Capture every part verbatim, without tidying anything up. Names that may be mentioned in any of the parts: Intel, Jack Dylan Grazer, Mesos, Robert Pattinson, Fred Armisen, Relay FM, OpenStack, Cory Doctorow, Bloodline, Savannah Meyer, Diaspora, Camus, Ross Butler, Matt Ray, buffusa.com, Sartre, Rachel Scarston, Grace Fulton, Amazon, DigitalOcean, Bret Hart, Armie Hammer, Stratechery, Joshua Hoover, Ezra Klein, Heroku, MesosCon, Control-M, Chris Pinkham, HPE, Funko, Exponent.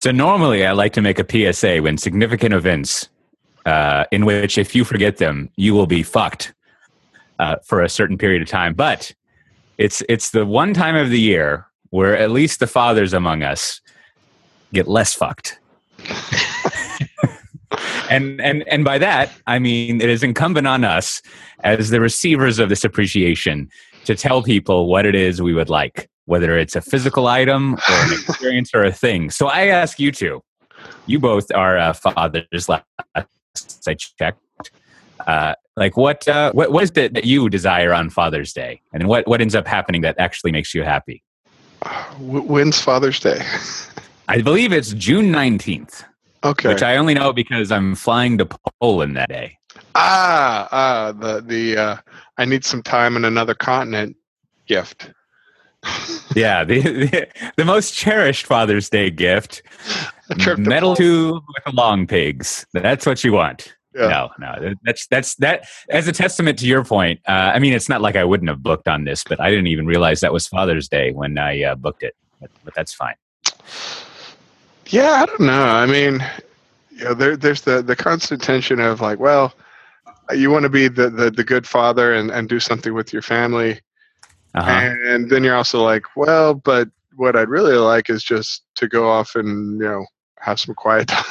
So normally I like to make a P S A when significant events uh, in which if you forget them, you will be fucked uh, for a certain period of time. But it's it's the one time of the year where at least the fathers among us get less fucked. and, and, and by that, I mean it is incumbent on us as the receivers of this appreciation to tell people what it is we would like, whether it's a physical item or an experience or a thing. So I ask you two, you both are uh, fathers last I checked. Uh, like what, uh, what, what is it that you desire on Father's Day? And what, what ends up happening that actually makes you happy? When's Father's Day? I believe it's June nineteenth. Okay. Which I only know because I'm flying to Poland that day. Ah, ah the, the uh, I need some time in another continent gift. Yeah, the, the the most cherished Father's Day gift. Metal tube with long pigs. That's what you want. Yeah. No, no, that's that's that. As a testament to your point, uh, I mean, it's not like I wouldn't have booked on this, but I didn't even realize that was Father's Day when I uh, booked it. But, but that's fine. Yeah, I don't know. I mean, you know, there, there's the, the constant tension of like, well, you want to be the, the, the good father and, and do something with your family. Uh-huh. And then you're also like, well, but what I'd really like is just to go off and, you know, have some quiet time.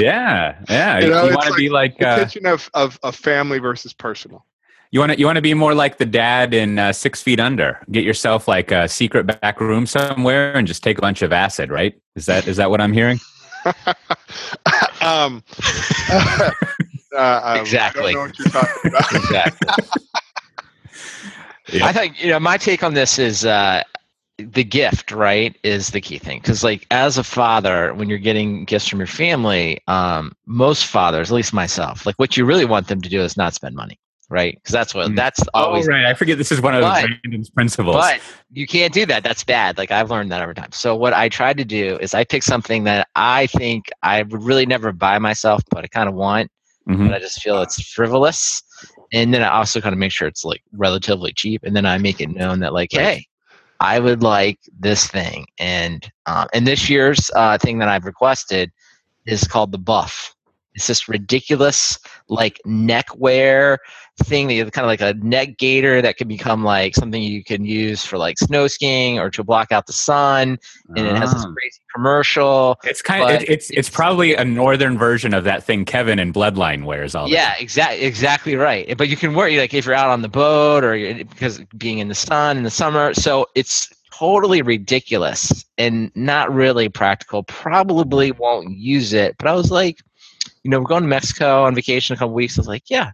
Yeah, yeah. You, know, you want to like be like the uh, tension of, of, of family versus personal. You want to you want to be more like the dad in uh, Six Feet Under. Get yourself like a secret back room somewhere and just take a bunch of acid, right? Is that is that what I'm hearing? um, uh, uh, exactly. I don't know what you're talking about. Exactly. Yeah. I think you know my take on this is uh, the gift, right, is the key thing because, like, as a father, when you're getting gifts from your family, um, most fathers, at least myself, like what you really want them to do is not spend money. Right, because that's what that's always. Oh, right, I forget this is one of but, Brandon's principles. But you can't do that. That's bad. Like I've learned that over time. So what I try to do is I pick something that I think I would really never buy myself, but I kind of want, mm-hmm. but I just feel it's frivolous. And then I also kind of make sure it's like relatively cheap. And then I make it known that like, right. Hey, I would like this thing. And um, and this year's uh, thing that I've requested is called the Buff. It's this ridiculous like neckwear thing that you kind of like a neck gaiter that can become like something you can use for like snow skiing or to block out the sun. And oh. It has this crazy commercial. It's kind of, it, it's, it's, it's probably a northern version of that thing Kevin in Bloodline wears all the time. Yeah, exactly. Exactly right. But you can wear it like if you're out on the boat or you're, because being in the sun in the summer. So it's totally ridiculous and not really practical. Probably won't use it. But I was like, you know, we're going to Mexico on vacation in a couple of weeks. I was like, yeah,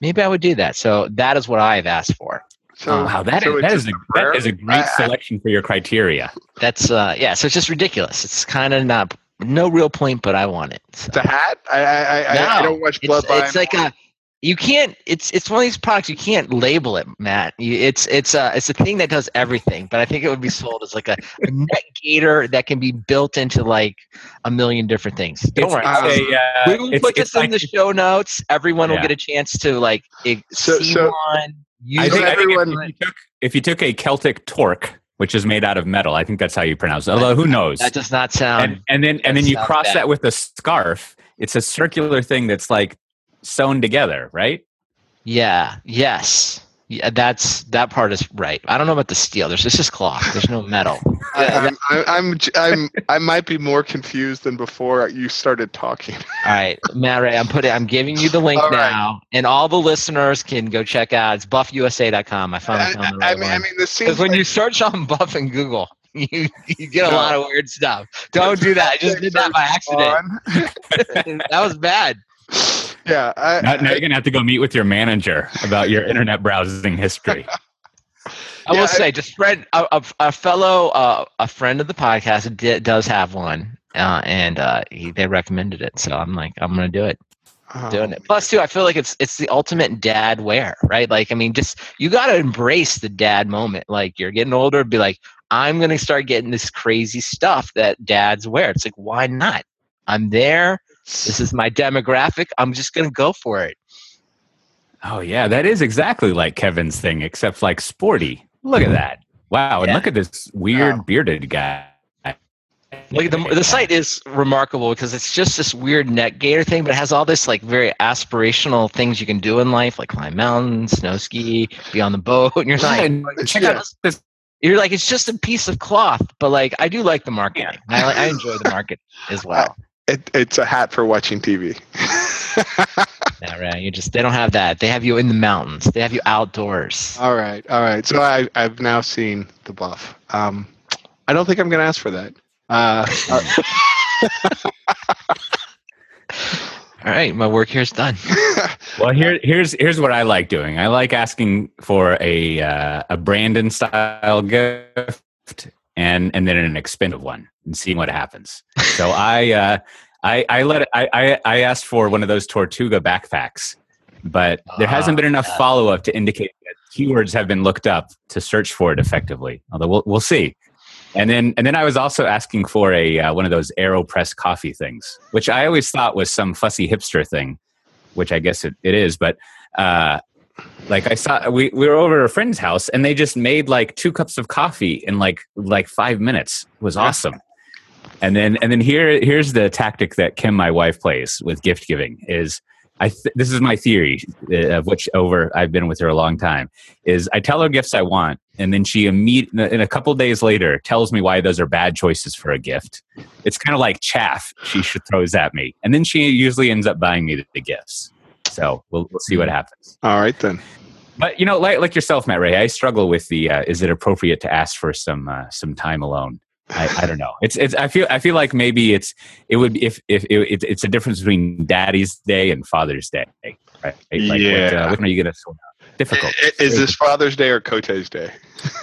maybe I would do that. So that is what I've asked for. So, um, wow, that, so is, that, is a, that is a great selection for your criteria. That's, uh, yeah, so it's just ridiculous. It's kind of not, no real point, but I want it. So. It's a hat? I I, no, I don't watch Blood It's, it's like a, you can't, it's it's one of these products, you can't label it, Matt. You, it's it's a, it's a thing that does everything, but I think it would be sold as like a, a net gator that can be built into like a million different things. Don't it's, worry. It's a, uh, we will it's, put it's, this in like, the show notes. Everyone yeah. will get a chance to like so, see so one. Use I think, I think if, if, you took, if you took a Celtic torque, which is made out of metal, I think that's how you pronounce it. Although who knows? That does not sound. And, and then and then you cross bad. that with a scarf. It's a circular thing that's like sewn together, right? Yeah. Yes. Yeah. That's that part is right. I don't know about the steel. There's this is cloth. There's no metal. I, I'm, I'm, I'm, I might be more confused than before you started talking. All right, Matt Ray, I'm putting. I'm giving you the link all now, right. And all the listeners can go check out. It's buff u s a dot com. I finally found the right I mean, one. I mean, this seems because like- when you search on Buff in Google. You, you get a no. lot of weird stuff. Don't do that. I just did that by accident. That was bad. Yeah, I, now, now I, you're gonna have to go meet with your manager about your internet browsing history. I yeah, will say, I, just Fred, a, a, a fellow, uh, a friend of the podcast, d- does have one, uh, and uh, he, they recommended it. So I'm like, I'm gonna do it, um, doing it. Plus, too, I feel like it's it's the ultimate dad wear, right? Like, I mean, just you gotta embrace the dad moment. Like, you're getting older, be like, I'm gonna start getting this crazy stuff that dads wear. It's like, why not? I'm there. This is my demographic. I'm just going to go for it. Oh, yeah. That is exactly like Kevin's thing, except like sporty. Look at that. Wow. Yeah. And look at this weird wow. bearded guy. Like the the site is remarkable because it's just this weird NetGator thing, but it has all this like very aspirational things you can do in life, like climb mountains, snow ski, be on the boat, and you're like, check out this. You're like, it's just a piece of cloth, but like I do like the marketing. Yeah. I, I enjoy the market as well. It, it's a hat for watching T V. Yeah, right. You just—they don't have that. They have you in the mountains. They have you outdoors. All right, all right. So I—I've now seen the Buff. Um, I don't think I'm going to ask for that. Uh, all right, my work here is done. Well, here, here's here's what I like doing. I like asking for a uh, a Brandon style gift and and then an expensive one and seeing what happens. So I. Uh, I, I let it, I I asked for one of those Tortuga backpacks, but there hasn't been enough follow up to indicate that keywords have been looked up to search for it effectively. Although we'll we'll see. And then and then I was also asking for a uh, one of those AeroPress coffee things, which I always thought was some fussy hipster thing, which I guess it, it is. But uh, like I saw, we we were over at a friend's house and they just made like two cups of coffee in like like five minutes. It was awesome. And then, and then here, here's the tactic that Kim, my wife, plays with gift giving. Is I th- this is my theory, of which over I've been with her a long time. Is I tell her gifts I want, and then she immediately, in a couple days later, tells me why those are bad choices for a gift. It's kind of like chaff she throws at me, and then she usually ends up buying me the, the gifts. So we'll, we'll see what happens. All right then. But you know, like like yourself, Matt Ray, I struggle with the uh, is it appropriate to ask for some uh, some time alone. I, I don't know. It's it's. I feel I feel like maybe it's it would if if it, it's a difference between Daddy's Day and Father's Day, right? Like yeah. What, uh, when are you gonna sort out? Difficult. Is this Father's Day or Cote's Day?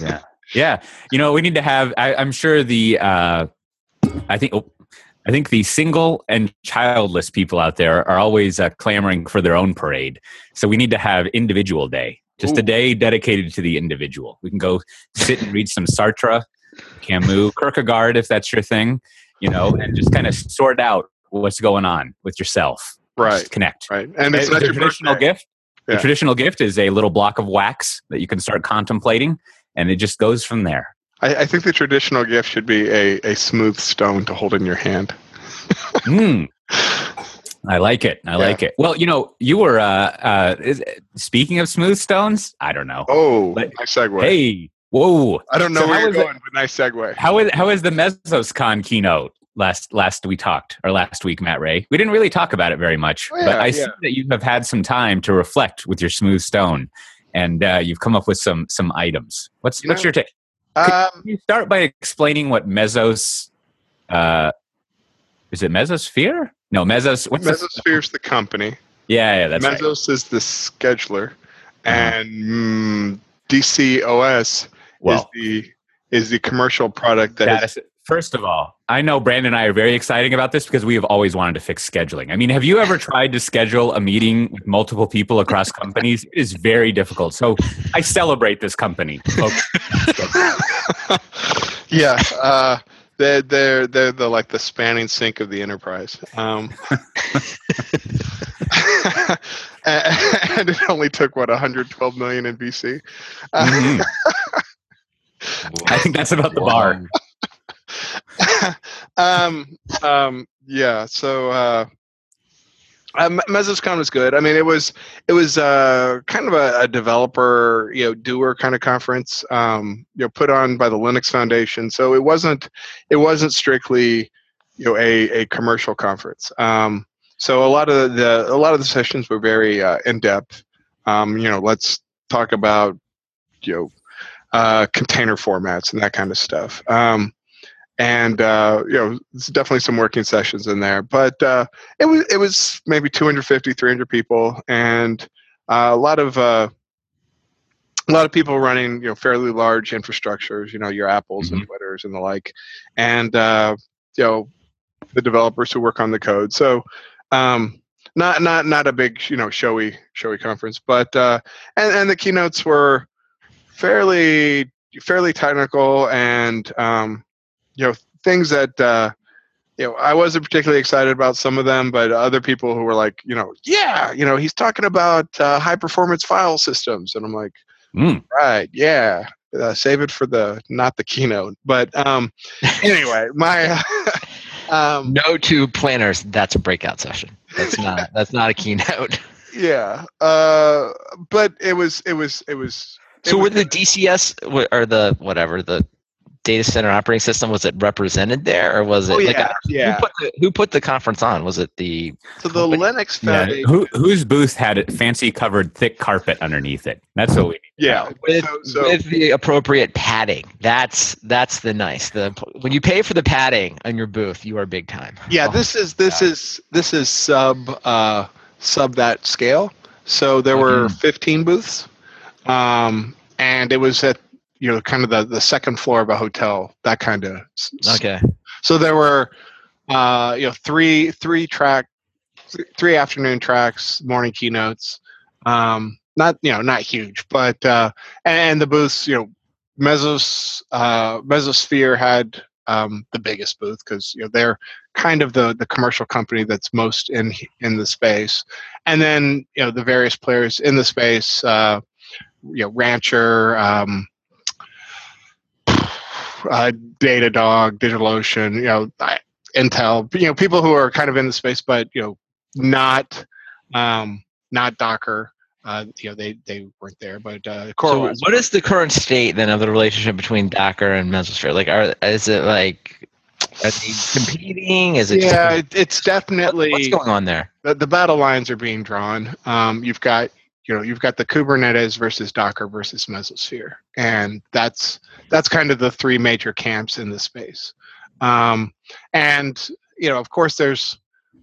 Yeah, yeah. You know, we need to have. I, I'm sure the. Uh, I think oh, I think the single and childless people out there are always uh, clamoring for their own parade. So we need to have Individual Day, just Ooh. a day dedicated to the individual. We can go sit and read some Sartre. Camus, Kierkegaard, if that's your thing, you know, and just kind of sort out what's going on with yourself. Right. Just connect. Right. And it's not your traditional gift. Yeah. The traditional gift is a little block of wax that you can start contemplating, and it just goes from there. I, I think the traditional gift should be a, a smooth stone to hold in your hand. mm. I like it. I yeah. like it. Well, you know, you were, uh, uh, is, speaking of smooth stones, I don't know. Oh, but, nice segue. Hey. Whoa! I don't know so where you're going, it, but nice segue. How is how is the MesosCon keynote last last we talked or last week, Matt Ray? We didn't really talk about it very much, oh, yeah, but I yeah. see that you have had some time to reflect with your smooth stone, and uh, you've come up with some some items. What's you what's know, your take? Um, Can you start by explaining what Mesos? Uh, is it Mesosphere? No, Mesos. What's Mesosphere is the company. Yeah, yeah, that's Mesos right. is the scheduler, mm-hmm. and mm, D C O S. Well, is the is the commercial product that, that is, first of all, I know Brandon and I are very excited about this because we have always wanted to fix scheduling. I mean, have you ever tried to schedule a meeting with multiple people across companies? It is very difficult. So I celebrate this company. yeah, uh, they're they're they're the like the spanning sink of the enterprise. Um, and it only took what one hundred twelve million dollars in V C. Uh, mm-hmm. I think that's about the bar. um, um, yeah. So uh, uh, MesosCon was good. I mean, it was it was uh, kind of a, a developer, you know, doer kind of conference, um, you know, put on by the Linux Foundation. So it wasn't it wasn't strictly, you know, a, a commercial conference. Um, so a lot of the a lot of the sessions were very uh, in depth. Um, you know, let's talk about, you know. Uh, container formats and that kind of stuff, um, and uh, you know, there's definitely some working sessions in there. But uh, it was it was maybe two hundred fifty, three hundred people, and uh, a lot of uh, a lot of people running, you know, fairly large infrastructures. You know, your Apples mm-hmm. and Twitters and the like, and uh, you know, the developers who work on the code. So. Um, not not not a big, you know, showy showy conference, but uh, and and the keynotes were. Fairly, fairly technical, and um, you know, things that uh, you know, I wasn't particularly excited about some of them, but other people who were like, you know, yeah, you know, he's talking about uh, high performance file systems, and I'm like, mm. right, yeah, Uh, save it for the, not the keynote. But um, anyway, my... um, no two planners, that's a breakout session. That's not, that's not a keynote. Yeah. Uh, but it was, it was, it was... It so was, were the D C S, or the, whatever, the data center operating system, was it represented there, or was it... Oh, yeah, like a, yeah. Who put, the, who put the conference on? Was it the... So the company? Linux Foundation... Yeah. Who, whose booth had a fancy covered thick carpet underneath it? That's what we need. Yeah. With, so, so. with the appropriate padding. That's that's the nice. The When you pay for the padding on your booth, you are big time. Yeah, oh, this is this God. is this is sub uh, sub that scale. So there mm-hmm. were fifteen booths, um, and it was at you know, kind of the, the second floor of a hotel, that kind of. Okay. So there were, uh, you know, three three track, th- three afternoon tracks, morning keynotes. Um, not you know, not huge, but uh, and the booths, you know, Mesos uh, Mesosphere had um, the biggest booth because you know they're kind of the the commercial company that's most in in the space, and then you know the various players in the space, uh, you know, Rancher. Um, Uh, Datadog, DigitalOcean, you know, Intel, you know, people who are kind of in the space, but you know, not, um, not Docker. Uh, you know, they they weren't there. But uh, so, what was. is the current state then of the relationship between Docker and Mesosphere? Like, are is it like are they competing? Is it? Yeah, just, it's definitely what's going on there. The, the battle lines are being drawn. Um, you've got. You know, you've got the Kubernetes versus Docker versus Mesosphere, and that's that's kind of the three major camps in this space. Um, and you know, of course, there's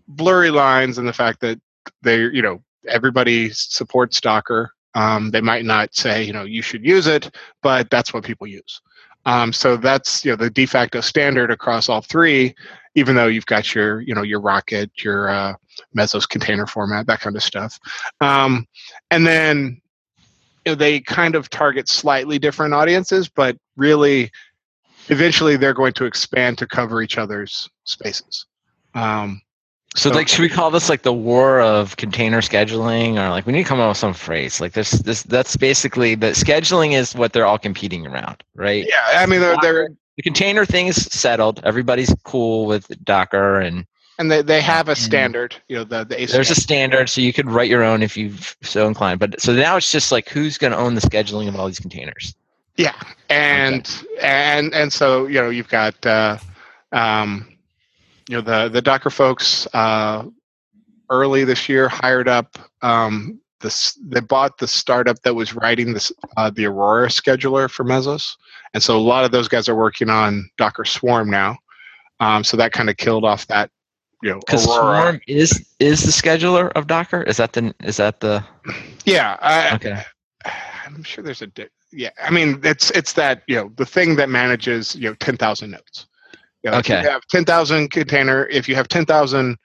blurry lines in the fact that they, you know, everybody supports Docker. Um, they might not say, you know, you should use it, but that's what people use. Um, so that's you know the de facto standard across all three, even though you've got your you know your Rocket, your uh, Mesos container format, that kind of stuff, um, and then you know, they kind of target slightly different audiences, but really, eventually they're going to expand to cover each other's spaces. Um, so, so, like, should we call this like the war of container scheduling, or like we need to come up with some phrase? Like, this, this, that's basically the scheduling is what they're all competing around, right? Yeah, I mean, they're, they're the container thing is settled. Everybody's cool with Docker and. And they, they have a standard, you know, the, the A C S. There's a standard, so you could write your own if you're so inclined. But so now it's just like, who's going to own the scheduling of all these containers? Yeah, and okay. and and so you know, you've got uh, um, you know the the Docker folks uh, early this year hired up um, this. They bought the startup that was writing this uh, the Aurora scheduler for Mesos, and so a lot of those guys are working on Docker Swarm now. Um, so that kind of killed off that. Because you know, Swarm is is the scheduler of Docker. Is that the is that the? Yeah. I, okay. I'm sure there's a. Yeah. I mean, it's it's that you know the thing that manages you know ten thousand nodes. You know, okay. If you have ten thousand container. If you have ten thousand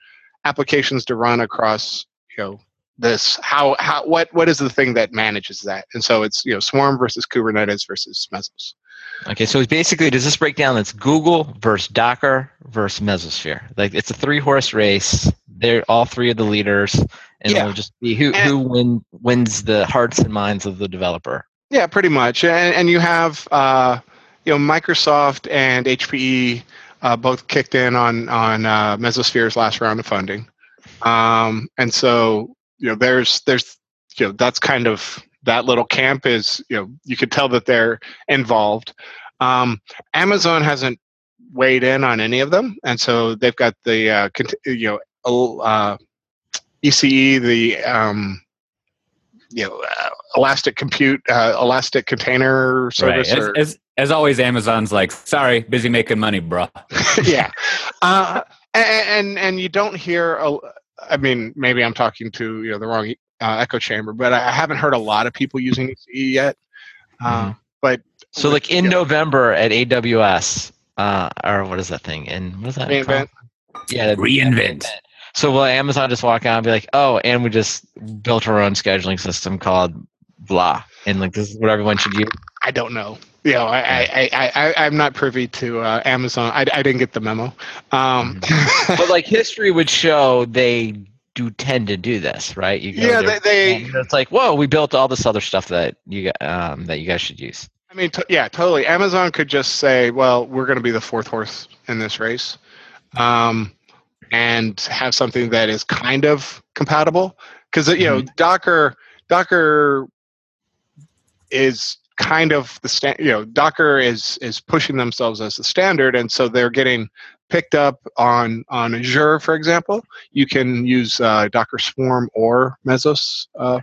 applications to run across, you know this. How how what what is the thing that manages that? And so it's you know Swarm versus Kubernetes versus Mesos. Okay, so basically, does this break down? It's Google versus Docker versus Mesosphere. Like it's a three-horse race. They're all three of the leaders, and yeah. It'll just be who and who win, wins the hearts and minds of the developer. Yeah, pretty much. And and you have uh, you know Microsoft and H P E uh, both kicked in on on uh, Mesosphere's last round of funding, um, and so you know there's there's you know that's kind of. That little camp is, you know, you could tell that they're involved. Um, Amazon hasn't weighed in on any of them, and so they've got the, uh, cont- you know, uh, E C E, the, um, you know, uh, Elastic Compute, uh, Elastic Container Service. Right. As, or, as, as always, Amazon's like, sorry, busy making money, bruh. Yeah, uh, and, and and you don't hear. A, I mean, maybe I'm talking to you know the wrong. Uh, echo chamber, but I haven't heard a lot of people using E C E yet. Uh, mm-hmm. But so, like in you know, November at A W S, uh, or what is that thing? And what is that? Reinvent. Yeah, reinvent. So will Amazon just walk out and be like, "Oh, and we just built our own scheduling system called blah," and like this is what everyone should use? I don't know. You know, I, I, I, I, I'm not privy to uh, Amazon. I, I didn't get the memo. Um, mm-hmm. But like history would show they. You tend to do this, right? You go yeah, they, they. It's like, whoa, we built all this other stuff that you um, that you guys should use. I mean, t- yeah, totally. Amazon could just say, well, we're going to be the fourth horse in this race, um, and have something that is kind of compatible. Because, you know, mm-hmm. Docker Docker is kind of the sta- you know, Docker is is pushing themselves as the standard, and so they're getting picked up on on Azure, for example. You can use uh, Docker Swarm or Mesos uh,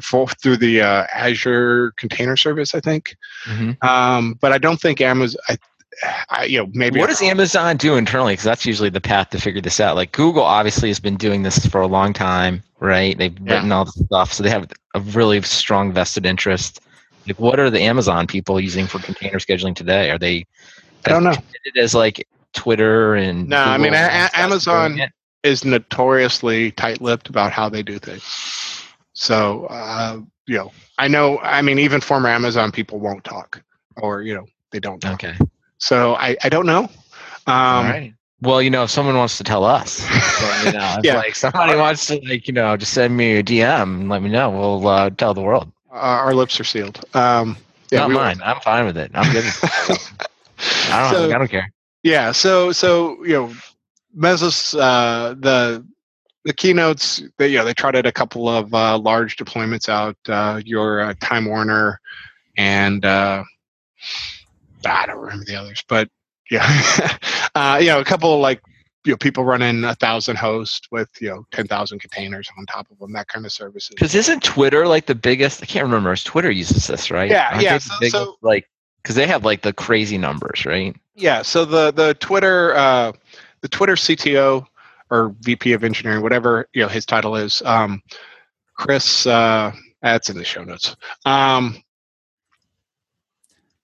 for, through the uh, Azure Container Service, I think. Mm-hmm. Um, but I don't think Amazon. I, I, you know, maybe. What does Amazon do internally? Because that's usually the path to figure this out. Like Google, obviously, has been doing this for a long time, right? They've yeah. written all this stuff, so they have a really strong vested interest. Like, what are the Amazon people using for container scheduling today? Are they? I don't know. As like Twitter and no, Google I mean a- Amazon is notoriously tight-lipped about how they do things. So uh, you know, I know. I mean, even former Amazon people won't talk, or you know, they don't talk. Okay. So I, I don't know. Um, All right. Well, you know, if someone wants to tell us, so, you know, it's yeah. like somebody wants to, like, you know, just send me a D M and let me know. We'll uh, tell the world. Uh, our lips are sealed. Um, yeah, Not mine. Won't. I'm fine with it. I'm good. I don't. So, I don't care. Yeah. So so you know, Mesos uh, the the keynotes. They you know they trotted a couple of uh, large deployments out. Uh, your uh, Time Warner and. Uh, I don't remember the others, but yeah, uh, you know, a couple of like, you know, people running a thousand hosts with, you know, ten thousand containers on top of them, that kind of services. Because isn't Twitter like the biggest, I can't remember, is Twitter uses this, right? Yeah, Aren't yeah. So, biggest, so, like, because they have like the crazy numbers, right? Yeah. So the, the Twitter, uh, the Twitter C T O or V P of engineering, whatever, you know, his title is, um, Chris, uh, that's in the show notes. Um,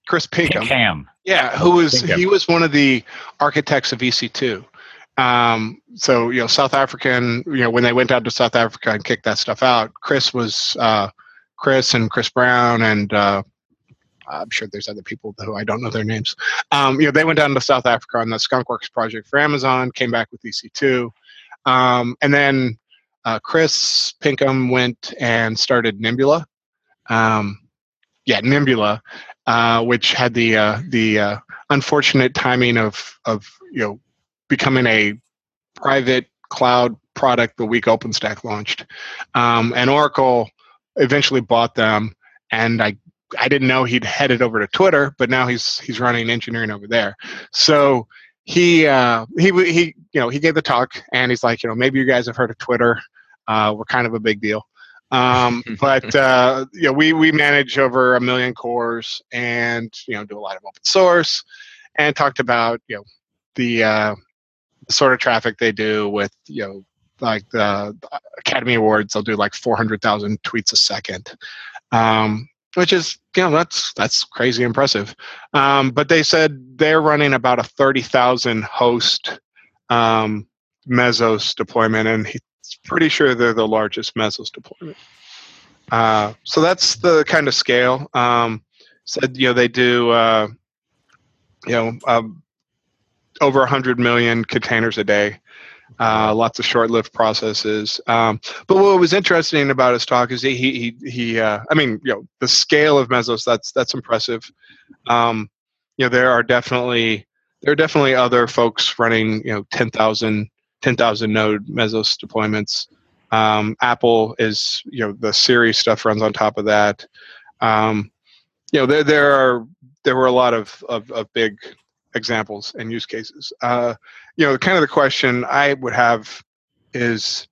Chris Pinkham, Pinkham, yeah, who was Pinkham. He was one of the architects of E C two. Um, so you know, South African, you know, when they went out to South Africa and kicked that stuff out, Chris was uh, Chris and Chris Brown, and uh, I'm sure there's other people who I don't know their names. Um, you know, they went down to South Africa on the Skunkworks project for Amazon, came back with E C two, um, and then uh, Chris Pinkham went and started Nimbula. Um, yeah, Nimbula. Uh, which had the uh, the uh, unfortunate timing of of you know becoming a private cloud product the week OpenStack launched, um, and Oracle eventually bought them. And I I didn't know he'd headed over to Twitter, but now he's he's running engineering over there. So he uh, he he you know he gave the talk, and he's like, you know, maybe you guys have heard of Twitter. Uh, we're kind of a big deal. um, but, uh, you know, we, we manage over a million cores and, you know, do a lot of open source, and talked about, you know, the, uh, sort of traffic they do with, you know, like the Academy Awards, they'll do like four hundred thousand tweets a second. Um, which is, you know, that's, that's crazy impressive. Um, but they said they're running about a thirty thousand host, um, Mesos deployment, and he, pretty sure they're the largest Mesos deployment. Uh, so that's the kind of scale. Um, said, you know, they do, uh, you know, um, over one hundred million containers a day, uh, lots of short-lived processes. Um, but what was interesting about his talk is he, he, he uh, I mean, you know, the scale of Mesos, that's, that's impressive. Um, you know, there are definitely, there are definitely other folks running, you know, ten thousand node Mesos deployments. Um, Apple is, you know, the Siri stuff runs on top of that. Um, you know, there there are there were a lot of, of, of big examples and use cases. Uh, you know, kind of the question I would have is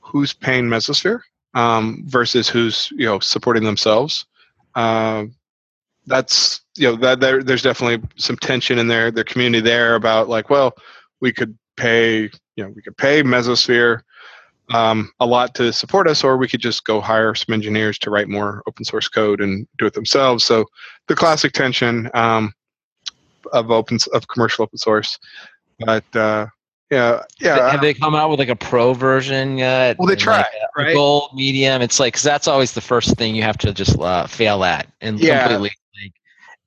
who's paying Mesosphere um, versus who's, you know, supporting themselves. Uh, that's, you know, that there, there's definitely some tension in their their community there about like, well, we could pay. You know, we could pay Mesosphere um, a lot to support us, or we could just go hire some engineers to write more open source code and do it themselves. So the classic tension um, of open of commercial open source. But uh, yeah, yeah. Have they come out with like a pro version yet? Well, they try, like right? Gold, medium. It's like, because that's always the first thing you have to just uh, fail at and yeah. completely.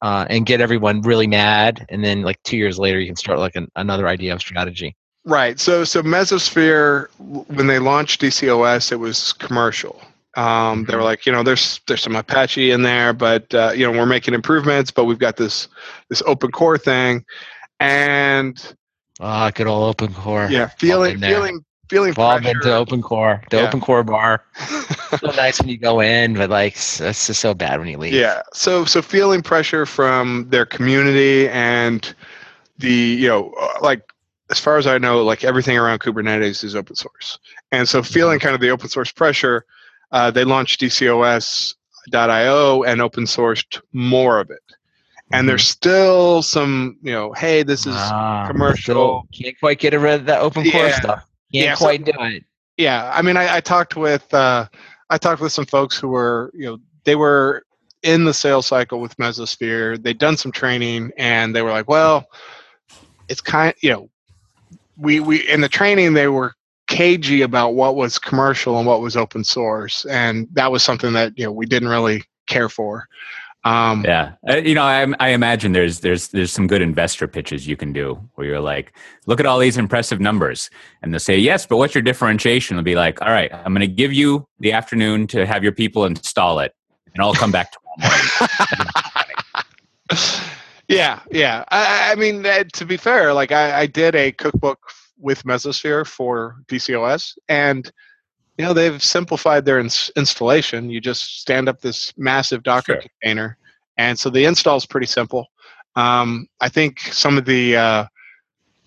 Uh, and get everyone really mad, and then like two years later, you can start like an, another idea of strategy. Right. So, so Mesosphere, when they launched D C O S, it was commercial, Um, they were like, you know, there's there's some Apache in there, but uh, you know, we're making improvements, but we've got this this open core thing, and ah, oh, good old open core. Yeah, feeling feeling feeling Fall pressure. Into open core, the yeah. open core bar. So nice when you go in, but like that's just so bad when you leave. Yeah, so so feeling pressure from their community and the you know like. As far as I know, like everything around Kubernetes is open source. And so feeling kind of the open source pressure, uh, they launched D C O S dot I O and open sourced more of it. And mm-hmm. there's still some, you know, hey, this is ah, commercial. Can't quite get rid of that open yeah. core stuff. Can't yeah, quite so, do it. Yeah. I mean, I, I talked with uh, I talked with some folks who were, you know, they were in the sales cycle with Mesosphere. They'd done some training and they were like, well, it's kind of, you know, We we in the training they were cagey about what was commercial and what was open source, and that was something that you know we didn't really care for. Um, yeah, I, you know, I, I imagine there's there's there's some good investor pitches you can do where you're like, look at all these impressive numbers, and they'll say yes, but what's your differentiation? They'll be like, all right, I'm going to give you the afternoon to have your people install it, and I'll come back tomorrow morning. Yeah, yeah. I, I mean, uh, to be fair, like I, I did a cookbook f- with Mesosphere for D C O S, and you know they've simplified their ins- installation. You just stand up this massive Docker sure. container, and so the install is pretty simple. Um, I think some of the uh,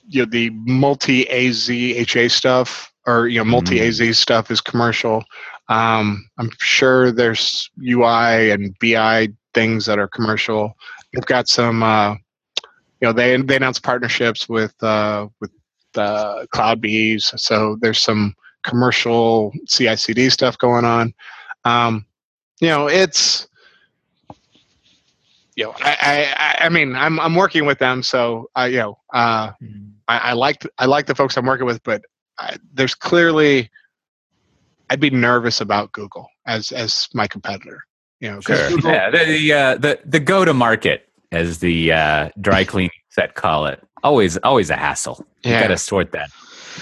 you know the multi A Z H A stuff or you know multi A Z mm-hmm. stuff is commercial. Um, I'm sure there's U I and B I things that are commercial. They've got some, uh, you know, they they announced partnerships with uh, with uh, CloudBees, so there's some commercial C I C D stuff going on. Um, you know, it's, you know, I, I I mean, I'm I'm working with them, so I you know, uh, mm-hmm. I, I like I like the folks I'm working with, but I, there's clearly, I'd be nervous about Google as as my competitor. You know, sure. Google, yeah, the the, uh, the the go-to-market, as the uh, dry cleaning set call it, always always a hassle. Yeah. You got to sort that.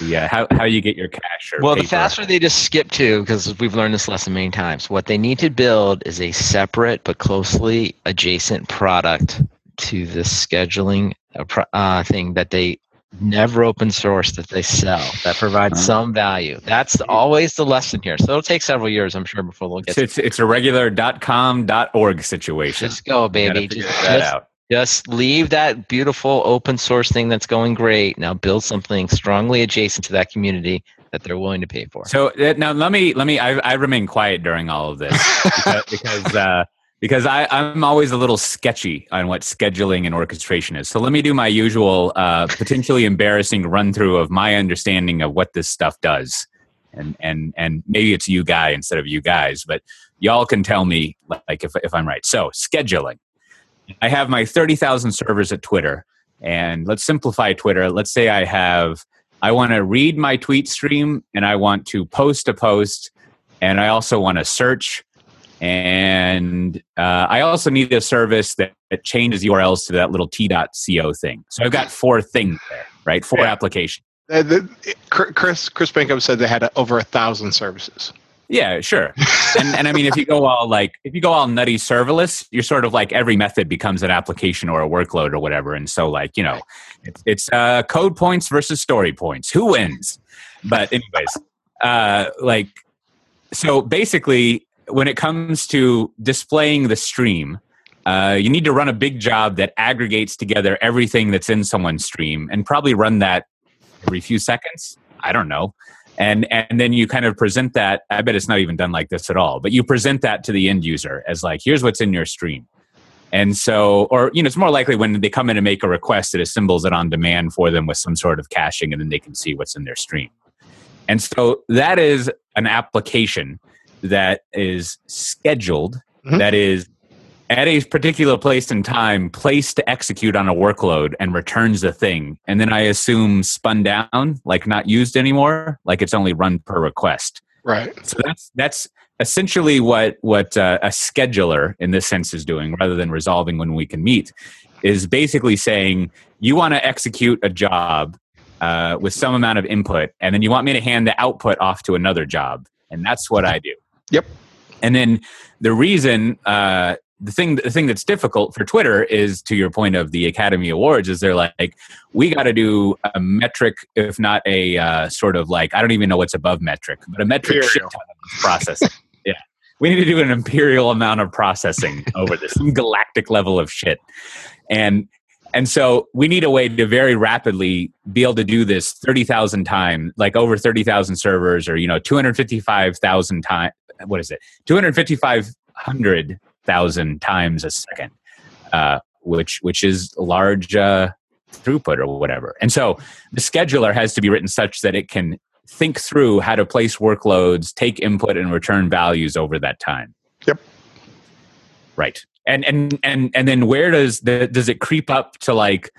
Yeah, how how you get your cash or well, paper. The faster they just skip to, because we've learned this lesson many times. What they need to build is a separate but closely adjacent product to the scheduling uh, thing that they never open source that they sell that provides some value. That's the, always the lesson here. So it'll take several years, I'm sure, before we'll get so it's, to it's a regular .com, .org situation. Just go, baby. Just, that just, out. just leave that beautiful open source thing that's going great. Now build something strongly adjacent to that community that they're willing to pay for. So uh, now let me, let me, I, I remain quiet during all of this because, because uh, Because I, I'm always a little sketchy on what scheduling and orchestration is. So let me do my usual uh, potentially embarrassing run-through of my understanding of what this stuff does. And and and maybe it's you guy instead of you guys, but y'all can tell me like if if I'm right. So scheduling. I have my thirty thousand servers at Twitter. And let's simplify Twitter. Let's say I have, I want to read my tweet stream and I want to post a post. And I also want to search. And uh, I also need a service that, that changes U R Ls to that little t dot co thing. So I've got four things there, right? Four yeah. applications. Uh, the, Chris Chris Pinkham said they had a, over a thousand services. Yeah, sure. and and I mean, if you go all like if you go all nutty serverless, you're sort of like every method becomes an application or a workload or whatever. And so like you know, it's, it's uh, code points versus story points. Who wins? But anyways, uh, like so basically. When it comes to displaying the stream, uh, you need to run a big job that aggregates together everything that's in someone's stream and probably run that every few seconds. I don't know. And and then you kind of present that. I bet it's not even done like this at all. But you present that to the end user as like, here's what's in your stream. And so, or, you know, it's more likely when they come in and make a request, it assembles it on demand for them with some sort of caching, and then they can see what's in their stream. And so that is an application that is scheduled, mm-hmm. that is at a particular place and time, placed to execute on a workload and returns a thing. And then I assume spun down, like not used anymore, like it's only run per request. Right. So that's that's essentially what, what uh, a scheduler in this sense is doing, rather than resolving when we can meet, is basically saying, you want to execute a job uh, with some amount of input, and then you want me to hand the output off to another job. And that's what I do. Yep. And then the reason, uh, the thing, the thing that's difficult for Twitter is, to your point of the Academy Awards, is they're like, we got to do a metric, if not a uh, sort of like, I don't even know what's above metric, but a metric shit ton of processing. Yeah, we need to do an imperial amount of processing over this galactic level of shit, and and so we need a way to very rapidly be able to do this thirty thousand times, like over thirty thousand servers, or you know, two hundred fifty-five thousand times. What is it? Two hundred fifty-five hundred. thousand times a second, uh, which which is large uh, throughput or whatever. And so the scheduler has to be written such that it can think through how to place workloads, take input, and return values over that time. Yep. Right. And and and and then where does the does it creep up to like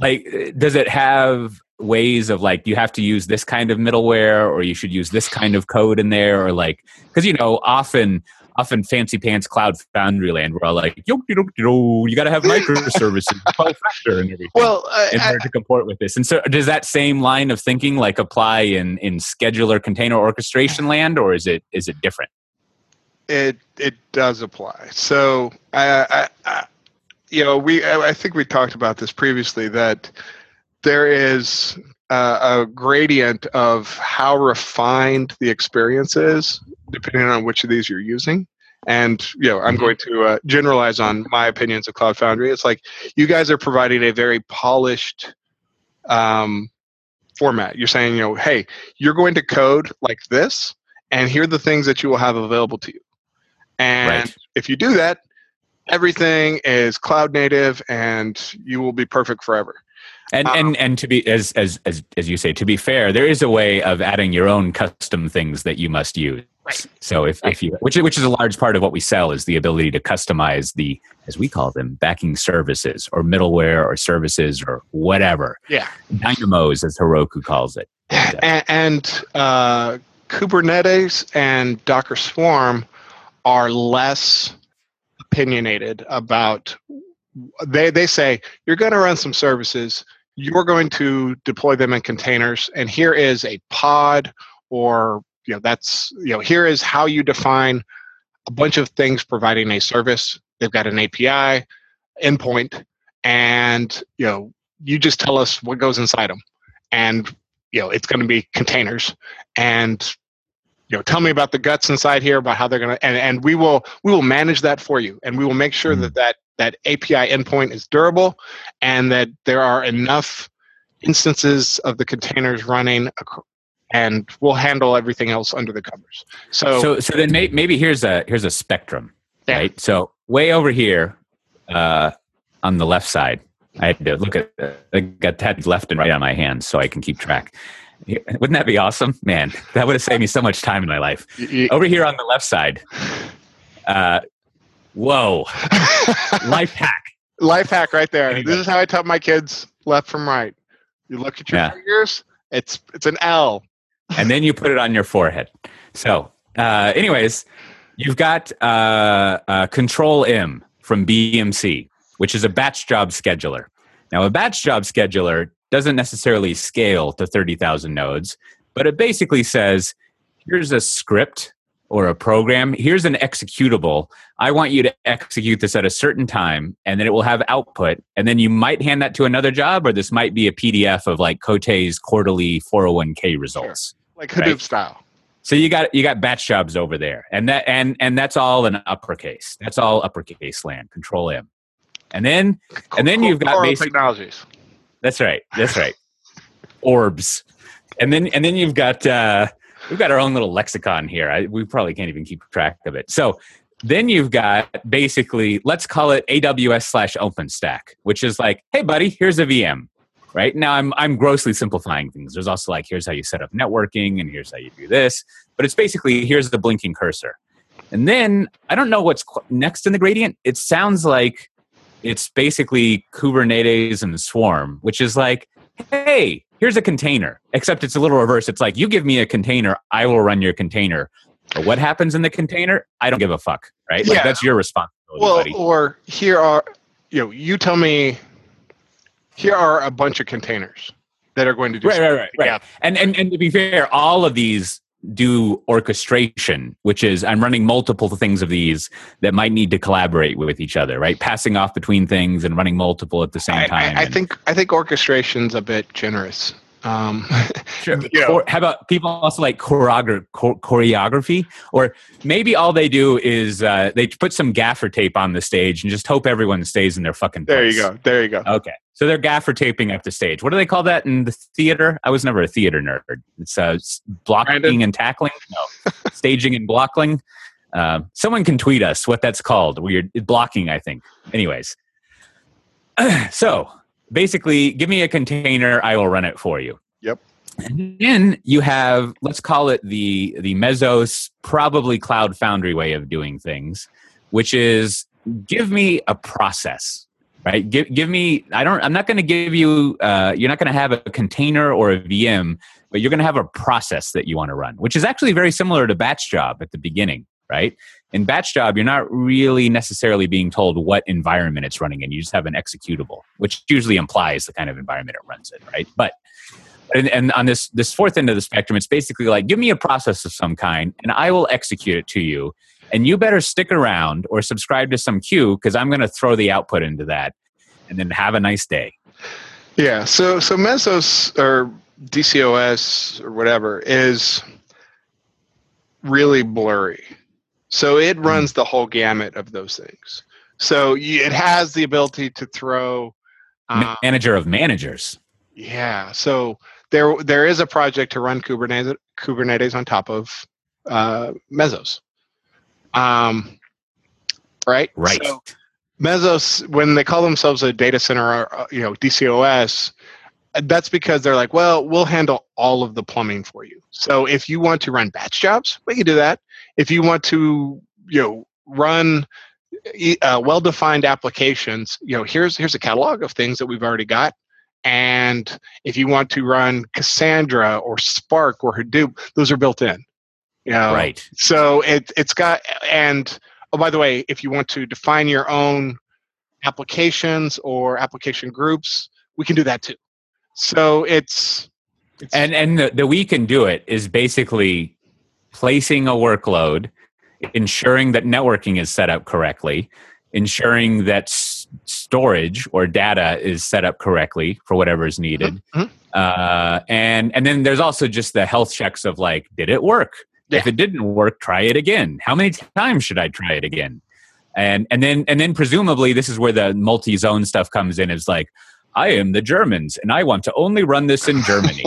like does it have ways of like, you have to use this kind of middleware, or you should use this kind of code in there, or like, because you know often. Often fancy pants Cloud Foundry land, where I like yo, yo, yo, you got to have microservices, twelve factor, and everything well, uh, in order I, to comport with this. And so, does that same line of thinking like apply in, in scheduler container orchestration land, or is it is it different? It it does apply. So I, I, I you know we I, I think we talked about this previously, that there is uh, a gradient of how refined the experience is, depending on which of these you're using. And, you know, I'm going to uh, generalize on my opinions of Cloud Foundry. It's like, you guys are providing a very polished um, format. You're saying, you know, hey, you're going to code like this, and here are the things that you will have available to you. And right. if you do that, everything is cloud native, and you will be perfect forever. And and and to be as as as as you say, to be fair, there is a way of adding your own custom things that you must use. Right. So if, if you which which is a large part of what we sell, is the ability to customize the, as we call them, backing services or middleware or services or whatever. Yeah. Dynamos, as Heroku calls it. And, and uh, Kubernetes and Docker Swarm are less opinionated about. They they say you're going to run some services. You're going to deploy them in containers, and here is a pod, or you know that's you know here is how you define a bunch of things providing a service. They've got an A P I, endpoint, and you know you just tell us what goes inside them, and you know it's going to be containers, and you know tell me about the guts inside here, about how they're going to, and and we will we will manage that for you, and we will make sure mm-hmm. that that. that A P I endpoint is durable, and that there are enough instances of the containers running, and we'll handle everything else under the covers. So, so, so then may, maybe here's a here's a spectrum, yeah. right? So way over here uh, on the left side, I had to look at I got tabs left and right on my hands so I can keep track. Wouldn't that be awesome, man? That would have saved me so much time in my life. Over here on the left side. Uh, Whoa. Life hack. Life hack right there. Anyway. This is how I tell my kids left from right. You look at your yeah. fingers, it's it's an L. And then you put it on your forehead. So uh, anyways, you've got uh, uh, Control M from B M C, which is a batch job scheduler. Now, a batch job scheduler doesn't necessarily scale to thirty thousand nodes, but it basically says, here's a script or a program, here's an executable. I want you to execute this at a certain time, and then it will have output. And then you might hand that to another job, or this might be a P D F of like Cote's quarterly four oh one k results. Sure. Like Hadoop right? style. So you got you got batch jobs over there. And that and and that's all in uppercase. That's all uppercase land, Control M. And then and then you've got basic technologies. That's right. That's right. Orbs. And then and then you've got uh, we've got our own little lexicon here. I, we probably can't even keep track of it. So then you've got basically, let's call it A W S slash OpenStack, which is like, hey, buddy, here's a V M, right? Now, I'm I'm grossly simplifying things. There's also like, here's how you set up networking, and here's how you do this. But it's basically, here's the blinking cursor. And then, I don't know what's next in the gradient. It sounds like it's basically Kubernetes and Swarm, which is like, hey, here's a container, except it's a little reverse. It's like, you give me a container, I will run your container. But what happens in the container, I don't give a fuck, right? Yeah. Like, that's your responsibility, well, buddy. Or here are, you know, you tell me, here are a bunch of containers that are going to do right, something. Right, right, right. Yeah. And, and, and to be fair, all of these do orchestration, which is I'm running multiple things of these that might need to collaborate with each other, right? Passing off between things and running multiple at the same time. I, I, I think I think orchestration's a bit generous. Um, sure. You know. Or how about people also like choreogra- choreography? Or maybe all they do is uh, they put some gaffer tape on the stage and just hope everyone stays in their fucking place. There you go. There you go. Okay. So they're gaffer taping up the stage. What do they call that in the theater? I was never a theater nerd. It's uh, blocking Brandon. and tackling. No, staging and blocking. Uh, someone can tweet us what that's called. We're blocking, I think. Anyways. So... basically, give me a container, I will run it for you. Yep. And then you have, let's call it the the Mesos, probably Cloud Foundry way of doing things, which is give me a process, right? Give give me, I don't, I'm not going to give you, uh, you're not going to have a container or a V M, but you're going to have a process that you want to run, which is actually very similar to batch job at the beginning, right? In batch job, you're not really necessarily being told what environment it's running in. You just have an executable, which usually implies the kind of environment it runs in, right? But and, and on this this fourth end of the spectrum, it's basically like, give me a process of some kind, and I will execute it to you. And you better stick around or subscribe to some queue, because I'm going to throw the output into that. And then have a nice day. Yeah, so so Mesos or D C O S or whatever is really blurry. So it runs the whole gamut of those things. So you, it has the ability to throw um, manager of managers. Yeah. So there there is a project to run Kubernetes Kubernetes on top of uh, Mesos. Um, right. Right. So Mesos, when they call themselves a data center, you know, D C O S, that's because they're like, well, we'll handle all of the plumbing for you. So if you want to run batch jobs, we can do that. If you want to, you know, run uh, well-defined applications, you know, here's here's a catalog of things that we've already got. And if you want to run Cassandra or Spark or Hadoop, those are built in. You know? Right. So it it's got. And oh, by the way, if you want to define your own applications or application groups, we can do that too. So it's, it's and and the, the we can do it is basically placing a workload, ensuring that networking is set up correctly, ensuring that s- storage or data is set up correctly for whatever is needed, mm-hmm. uh, and and then there's also just the health checks of like, did it work? Yeah. If it didn't work, try it again. How many times should I try it again? And and then and then presumably this is where the multi-zone stuff comes in. Is like, I am the Germans, and I want to only run this in Germany.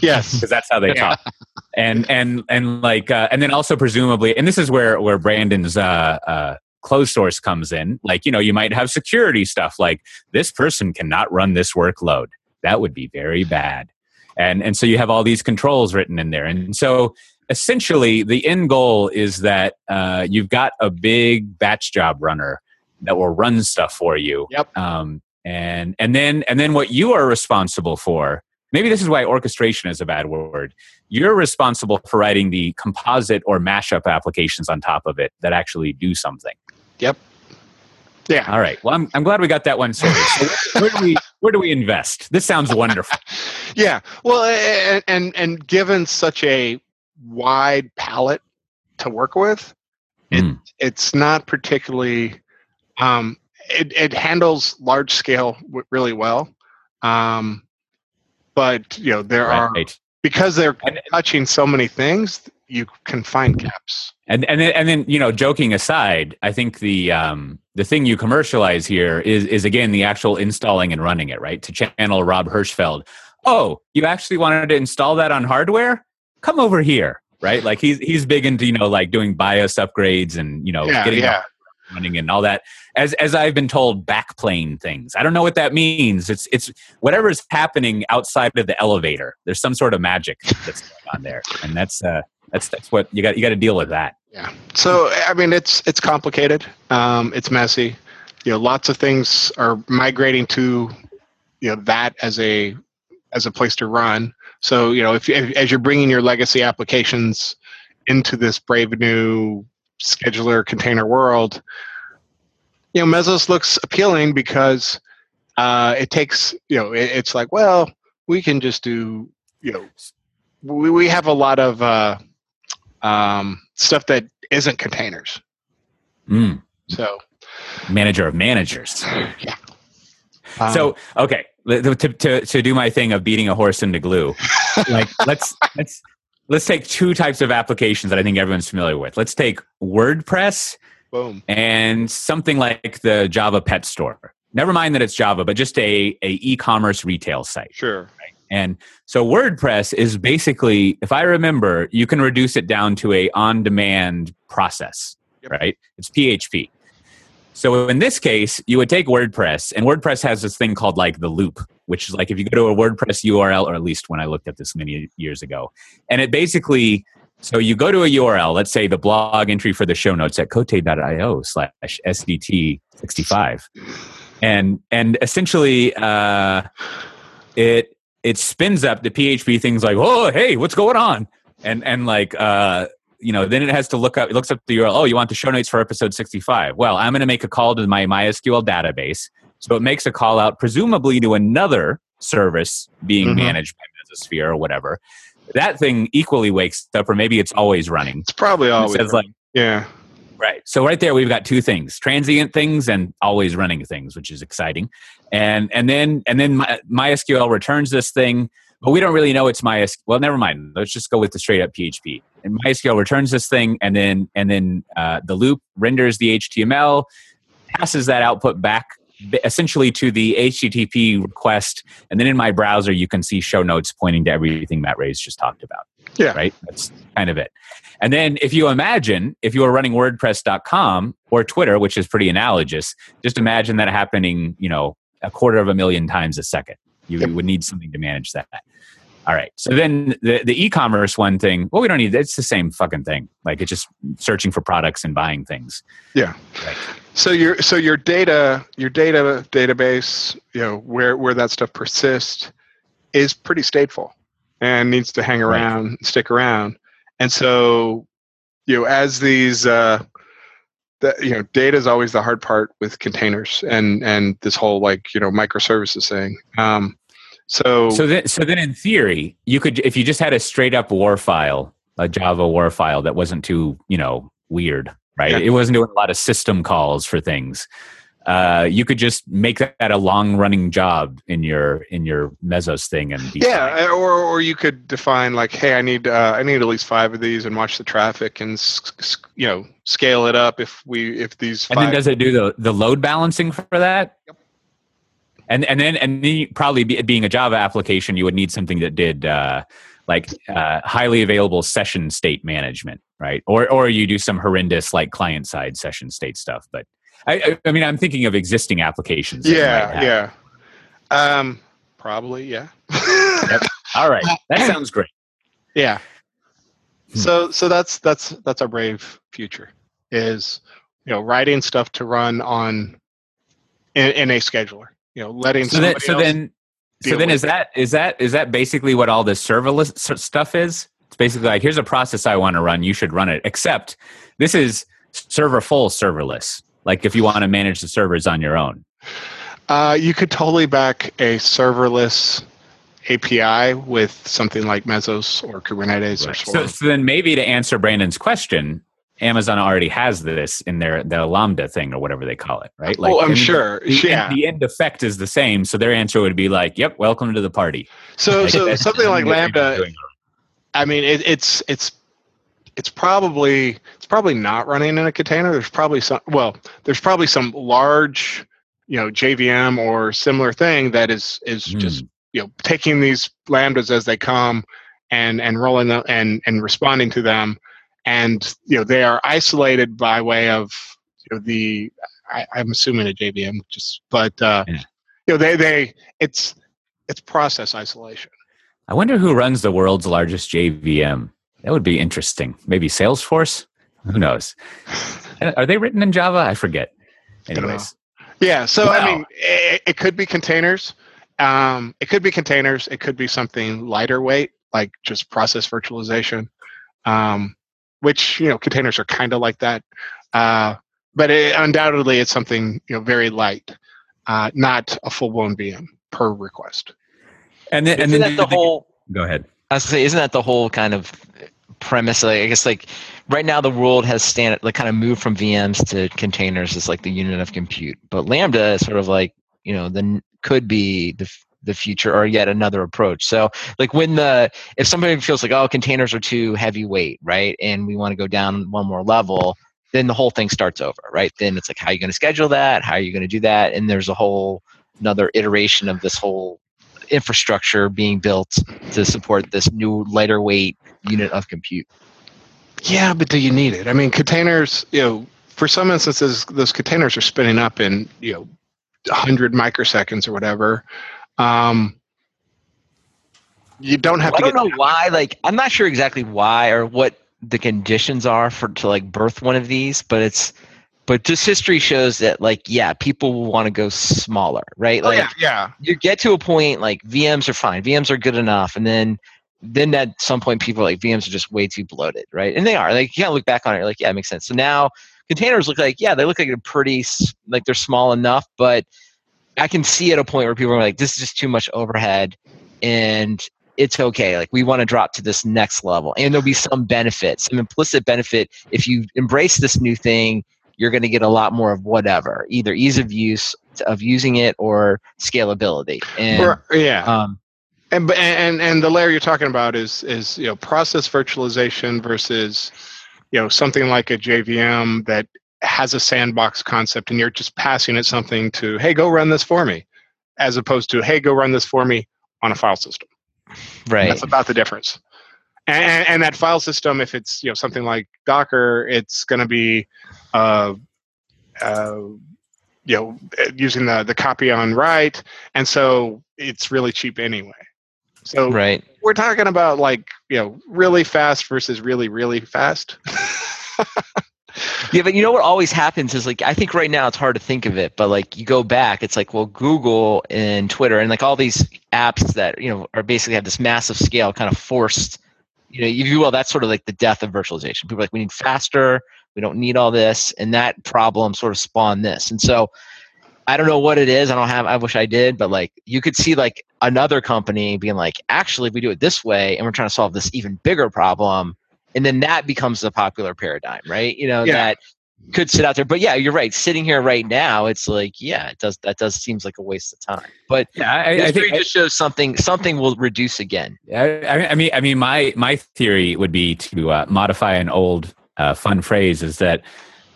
Yes, because that's how they yeah. talk. And and and like uh, and then also presumably, and this is where where Brandon's uh, uh, closed source comes in. Like, you know, you might have security stuff like this person cannot run this workload. That would be very bad. And and so you have all these controls written in there. And so essentially, the end goal is that uh, you've got a big batch job runner that will run stuff for you. Yep. Um, And and then and then what you are responsible for, maybe this is why orchestration is a bad word. You're responsible for writing the composite or mashup applications on top of it that actually do something. Yep. Yeah. All right. Well, I'm I'm glad we got that one sorted. So where do we where do we invest? This sounds wonderful. Yeah. Well, and, and and given such a wide palette to work with, mm. it, it's not particularly um, It, it handles large scale w- really well, um, but you know there right. are because they're and, touching so many things. You can find gaps. And and then, and then you know, joking aside, I think the um, the thing you commercialize here is is again the actual installing and running it, right? To channel Rob Hirschfeld. Oh, you actually wanted to install that on hardware? Come over here, right? Like he's he's big into, you know, like doing BIOS upgrades and, you know, yeah, getting. Yeah. running and all that, as as I've been told, backplane things. I don't know what that means. It's it's whatever is happening outside of the elevator. There's some sort of magic that's going on there, and that's uh, that's that's what you got. You got to deal with that. Yeah. So I mean, it's it's complicated. Um, it's messy. You know, lots of things are migrating to, you know, that as a as a place to run. So you know, if, if as you're bringing your legacy applications into this brave new scheduler container world, you know, Mesos looks appealing because uh, it takes, you know, it, it's like, well, we can just do, you know, we, we have a lot of uh, um, stuff that isn't containers. Mm. So manager of managers. Yeah. Um, so, okay. To, to, to do my thing of beating a horse into glue, like let's, let's, let's take two types of applications that I think everyone's familiar with. Let's take WordPress Boom. and something like the Java Pet Store. Never mind that it's Java, but just a, a e-commerce retail site. Sure. Right? And so WordPress is basically, if I remember, you can reduce it down to a on-demand process, yep. right? It's P H P. So in this case, you would take WordPress, and WordPress has this thing called like the loop, which is like if you go to a WordPress U R L, or at least when I looked at this many years ago, and it basically, so you go to a U R L, let's say the blog entry for the show notes at cote dot io slash S D T sixty-five. And and essentially, uh, it it spins up the P H P things like, oh, hey, what's going on? And and like, uh, you know, then it has to look up, it looks up the U R L, oh, you want the show notes for episode sixty-five. Well, I'm going to make a call to my MySQL database. So it makes a call out, presumably to another service being mm-hmm. managed by Mesosphere or whatever. That thing equally wakes up, or maybe it's always running. It's probably always it says like, yeah. Right. So right there, we've got two things, transient things and always running things, which is exciting. And and then and then my, MySQL returns this thing, but we don't really know it's MySQL. Well, never mind. Let's just go with the straight up P H P. And MySQL returns this thing, and then and then uh, the loop renders the H T M L, passes that output back essentially to the H T T P request, and then in my browser you can see show notes pointing to everything Matt Ray's just talked about. Yeah. Right? That's kind of it. And then if you imagine, if you were running WordPress dot com or Twitter, which is pretty analogous, just imagine that happening, you know, a quarter of a million times a second. You yep. would need something to manage that. All right. So then the, the e-commerce one thing, well, we don't need, it's the same fucking thing. Like it's just searching for products and buying things. Yeah. Right. So your so your data your data database, you know, where, where that stuff persists is pretty stateful and needs to hang around, right. stick around. And so, you know, as these uh, the, you know, data is always the hard part with containers and and this whole like, you know, microservices thing. Um, so So then so then in theory, you could, if you just had a straight up war file, a Java war file that wasn't too, you know, weird. Right, yeah. It wasn't doing a lot of system calls for things. Uh, you could just make that a long-running job in your in your Mesos thing, and be yeah, fine. or or you could define like, hey, I need uh, I need at least five of these, and watch the traffic, and you know, scale it up if we if these. Five- and then does it do the, the load balancing for that? Yep. And and then and then probably be, being a Java application, you would need something that did uh, like uh, highly available session state management. Right, or or you do some horrendous like client side session state stuff, but I, I mean I'm thinking of existing applications. Yeah, yeah, um, probably yeah. Yep. All right, that sounds great. Yeah. So so that's that's that's our brave future is you know writing stuff to run on in, in a scheduler. You know, letting so then so then so then is it. that is that is that basically what all this serverless stuff is? It's basically like, here's a process I want to run. You should run it. Except this is server full serverless. Like if you want to manage the servers on your own. Uh, you could totally back a serverless A P I with something like Mesos or Kubernetes. Right. or Swarm. So, so then maybe to answer Brandon's question, Amazon already has this in their, their Lambda thing or whatever they call it, right? Like, oh, I'm sure. The, yeah. end, the end effect is the same. So their answer would be like, yep, welcome to the party. So, so something like Lambda... I mean, it, it's it's it's probably it's probably not running in a container. There's probably some well, there's probably some large, you know, J V M or similar thing that is is mm. just you know taking these lambdas as they come and and rolling them and and responding to them, and you know they are isolated by way of you know, the I, I'm assuming a J V M, just but uh, yeah. you know they they it's it's process isolation. I wonder who runs the world's largest J V M. That would be interesting. Maybe Salesforce? Who knows? Are they written in Java? I forget. Anyways. Yeah, so wow. I mean, it, it could be containers. Um, it could be containers. It could be something lighter weight, like just process virtualization, um, which, you know, containers are kind of like that. Uh, but it, undoubtedly, it's something, you know, very light, uh, not a full-blown V M per request. And then, and then that the whole. Go ahead. I was gonna say, isn't that the whole kind of premise, like, I guess like right now the world has stand like kind of moved from V Ms to containers as like the unit of compute, but Lambda is sort of like, you know, then could be the the future or yet another approach. So like when the, if somebody feels like, oh, containers are too heavyweight, right? And we want to go down one more level, then the whole thing starts over, right? Then it's like, how are you going to schedule that? How are you going to do that? And there's a whole another iteration of this whole infrastructure being built to support this new lighter weight unit of compute. Yeah, but do you need it? I mean, containers, you know, for some instances, those containers are spinning up in, you know, one hundred microseconds or whatever. Um, you don't have well, to I don't know why, like, I'm not sure exactly why or what the conditions are for to like birth one of these, but it's, but just history shows that like, yeah, people will want to go smaller, right? Like, oh, yeah, yeah. You get to a point like V Ms are fine. V Ms are good enough. And then, then at some point people are like, V Ms are just way too bloated, right? And they are, like, you can't look back on it. You're like, yeah, it makes sense. So now containers look like, yeah, they look like they're pretty, like they're small enough, but I can see at a point where people are like, this is just too much overhead. And it's okay. Like we want to drop to this next level, and there'll be some benefit, some implicit benefit. If you embrace this new thing, you're going to get a lot more of whatever, either ease of use of using it or scalability. And, or, yeah. Um, and, and, and the layer you're talking about is, is, you know, process virtualization versus, you know, something like a J V M that has a sandbox concept and you're just passing it something to, hey, go run this for me, as opposed to, hey, go run this for me on a file system. Right. And that's about the difference. And, and, and that file system, if it's, you know, something like Docker, it's going to be, uh, uh, you know, using the, the copy on write. And so it's really cheap anyway. So right. We're talking about like, you know, really fast versus really, really fast. Yeah, but you know what always happens is like, I think right now it's hard to think of it, but like you go back, it's like, well, Google and Twitter and like all these apps that, you know, are basically have this massive scale kind of forced, you know, if you will, that's sort of like the death of virtualization. People are like, we need faster, we don't need all this. And that problem sort of spawned this. And so I don't know what it is. I don't have, I wish I did, but like you could see like another company being like, actually, if we do it this way and we're trying to solve this even bigger problem. And then that becomes the popular paradigm, right? You know, yeah. That could sit out there. But yeah, you're right. Sitting here right now, it's like, yeah, it does. That does seems like a waste of time. But yeah, I, I think it just shows something. Something will reduce again. I, I mean, I mean, my my theory would be to uh, modify an old uh, fun phrase: is that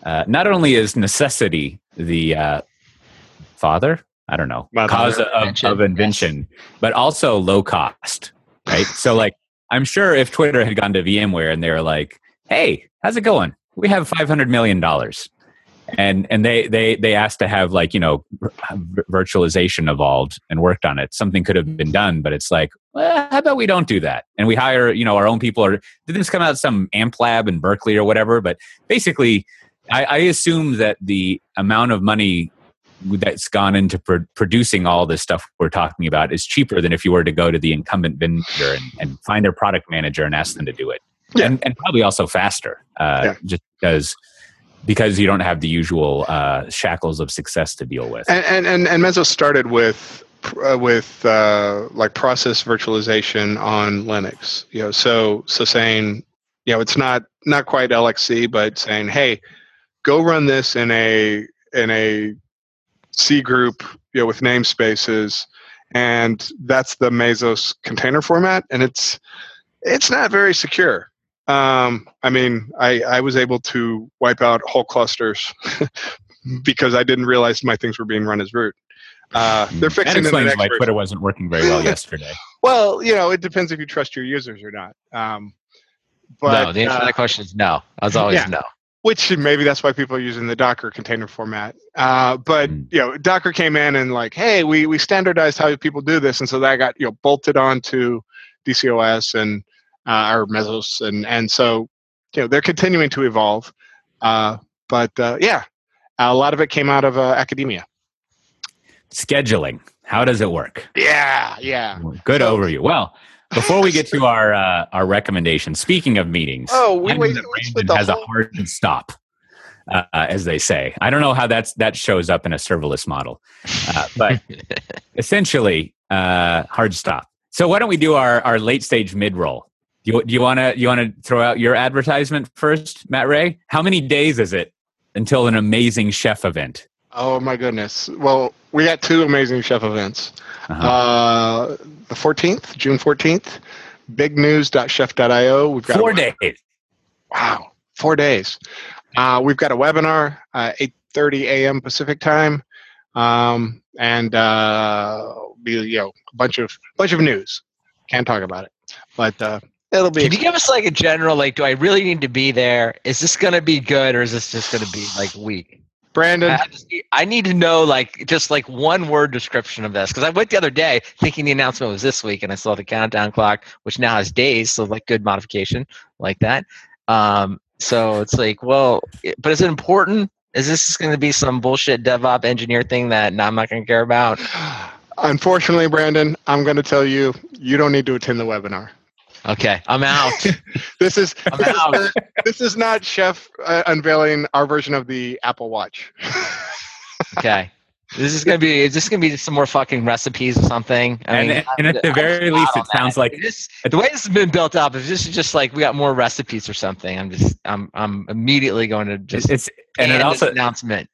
uh, not only is necessity the uh, father, I don't know, Mother cause of invention, of invention yes. But also low cost, right? So like. I'm sure if Twitter had gone to VMware and they were like, hey, how's it going? We have five hundred million dollars. And and they, they, they asked to have like, you know, virtualization evolved and worked on it. Something could have been done, but it's like, well, how about we don't do that? And we hire, you know, our own people. Or did this come out of some amp lab in Berkeley or whatever? But basically, I, I assume that the amount of money that's gone into pro- producing all this stuff we're talking about is cheaper than if you were to go to the incumbent vendor and, and find their product manager and ask them to do it. Yeah. And, and probably also faster, uh, yeah. just because because you don't have the usual uh, shackles of success to deal with. And and and, and Mesos started with uh, with uh, like process virtualization on Linux. You know, so so saying, you know, it's not not quite L X C, but saying, hey, go run this in a in a C group, you know, with namespaces, and that's the Mesos container format, and it's it's not very secure. Um, I mean, I, I was able to wipe out whole clusters because I didn't realize my things were being run as root. Uh, they're fixing that explains why Twitter wasn't working very well yesterday. Well, you know, it depends if you trust your users or not. Um, but no, the answer uh, to that question is no. As always, yeah. no. Which maybe that's why people are using the Docker container format. Uh, but you know, Docker came in and like, hey, we we standardized how people do this, and so that got, you know, bolted onto D C O S and uh, or Mesos, and and so you know they're continuing to evolve. Uh, but uh, yeah, a lot of it came out of uh, academia. Scheduling, how does it work? Yeah, yeah. Good so, overview. Well. Before we get to our uh, our recommendations, speaking of meetings, oh, we wait, that Brandon has whole... a hard stop, uh, as they say. I don't know how that's that shows up in a serverless model, uh, but essentially, uh, hard stop. So why don't we do our, our late stage mid roll? You, do you want to you want to throw out your advertisement first, Matt Ray? How many days is it until an amazing chef event? Oh my goodness! Well, we got two amazing chef events. Uh-huh. Uh, the fourteenth, June fourteenth, big news dot chef dot i o. We've got four a- days. Wow, four days. Uh, we've got a webinar, uh, eight thirty a.m. Pacific time, um, and uh, be, you know a bunch of bunch of news. Can't talk about it, but. Uh, It'll be. Can you give us like a general, like, do I really need to be there? Is this going to be good or is this just going to be like weak? Brandon. I, just need, I need to know like, just like one word description of this. Cause I went the other day thinking the announcement was this week and I saw the countdown clock, which now has days. So like good modification like that. Um, so it's like, well, it, but is it important? Is this going to be some bullshit DevOps engineer thing that no, I'm not going to care about? Unfortunately, Brandon, I'm going to tell you, you don't need to attend the webinar. Okay, I'm out. this is I'm this, out. Is, this is not Chef uh, unveiling our version of the Apple Watch. Okay, this is gonna be. Is this gonna be some more fucking recipes or something? I and mean, and I, at the I, very least, it sounds that. like this, the way this has been built up is just just like we got more recipes or something. I'm just I'm I'm immediately going to just it's and it also announcement.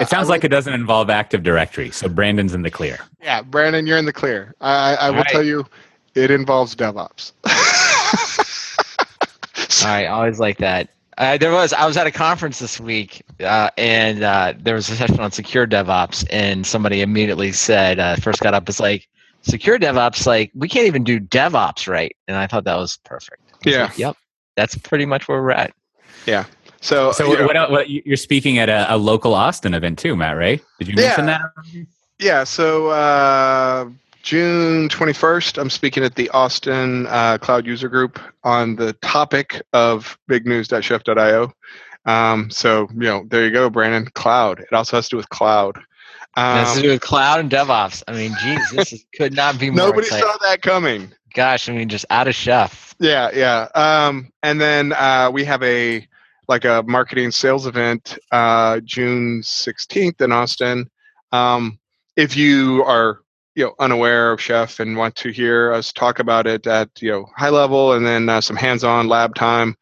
It sounds like it doesn't involve Active Directory, so Brandon's in the clear. Yeah, Brandon, you're in the clear. I, I will right. tell you. It involves DevOps. All right, I always like that. Uh, there was I was at a conference this week, uh, and uh, there was a session on secure DevOps, and somebody immediately said, uh, first got up, it's like secure DevOps, like we can't even do DevOps right, and I thought that was perfect. Was yeah. Like, yep. That's pretty much where we're at. Yeah. So, so you know, what, what, you're speaking at a, a local Austin event too, Matt, right? Did you yeah. mention that? Yeah. So. Uh, June twenty-first, I'm speaking at the Austin uh, Cloud User Group on the topic of big news dot chef dot i o. Um, so, you know, there you go, Brandon. Cloud. It also has to do with cloud. Um, it has to do with cloud and DevOps. I mean, geez, this is, could not be more Nobody exciting. Saw that coming. Gosh, I mean, just out of Chef. Yeah, yeah. Um, and then uh, we have a like a marketing sales event uh, June sixteenth in Austin. Um, if you are... you know, unaware of Chef and want to hear us talk about it at, you know, high level and then uh, some hands-on lab time.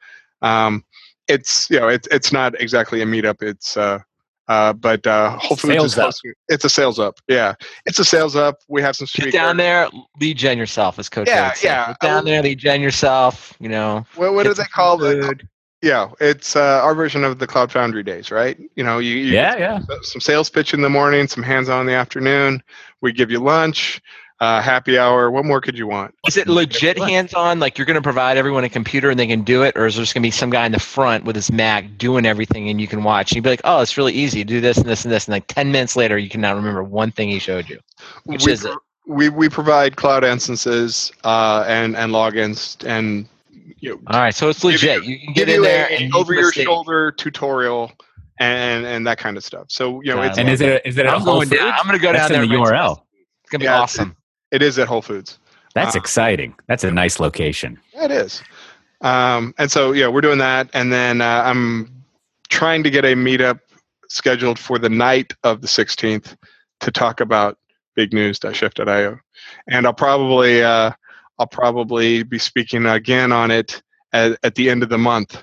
Um, it's, you know, it's, it's not exactly a meetup. It's, uh, uh, but uh, hopefully it's a, it's a sales up. Yeah. It's a sales up. We have some speakers. Get down there, lead gen yourself as coach. Yeah. Yeah. Get down there, lead gen yourself, you know. Well, what do they call it? Yeah. It's uh, our version of the Cloud Foundry days, right? You know, you, you yeah, yeah. some sales pitch in the morning, some hands-on in the afternoon. We give you lunch, uh, happy hour. What more could you want? Is it legit hands-on? Like you're going to provide everyone a computer and they can do it? Or is there just going to be some guy in the front with his Mac doing everything and you can watch? And you'd be like, oh, it's really easy. Do this and this and this. And like ten minutes later, you cannot remember one thing he showed you. Which we, is it? We, we provide cloud instances uh, and, and logins. And, you know, all right, so it's legit. You, you can get in there an and over-your-shoulder tutorial. And and that kind of stuff. So you know, uh, it's and is it is it? I'm going down. I'm going to go down there. The U R L. It's going to be awesome. It is at Whole Foods. That's um, exciting. That's a nice location. It is. Um, and so yeah, we're doing that. And then uh, I'm trying to get a meetup scheduled for the night of the sixteenth to talk about big news dot chef dot i o. And I'll probably uh, I'll probably be speaking again on it at, at the end of the month.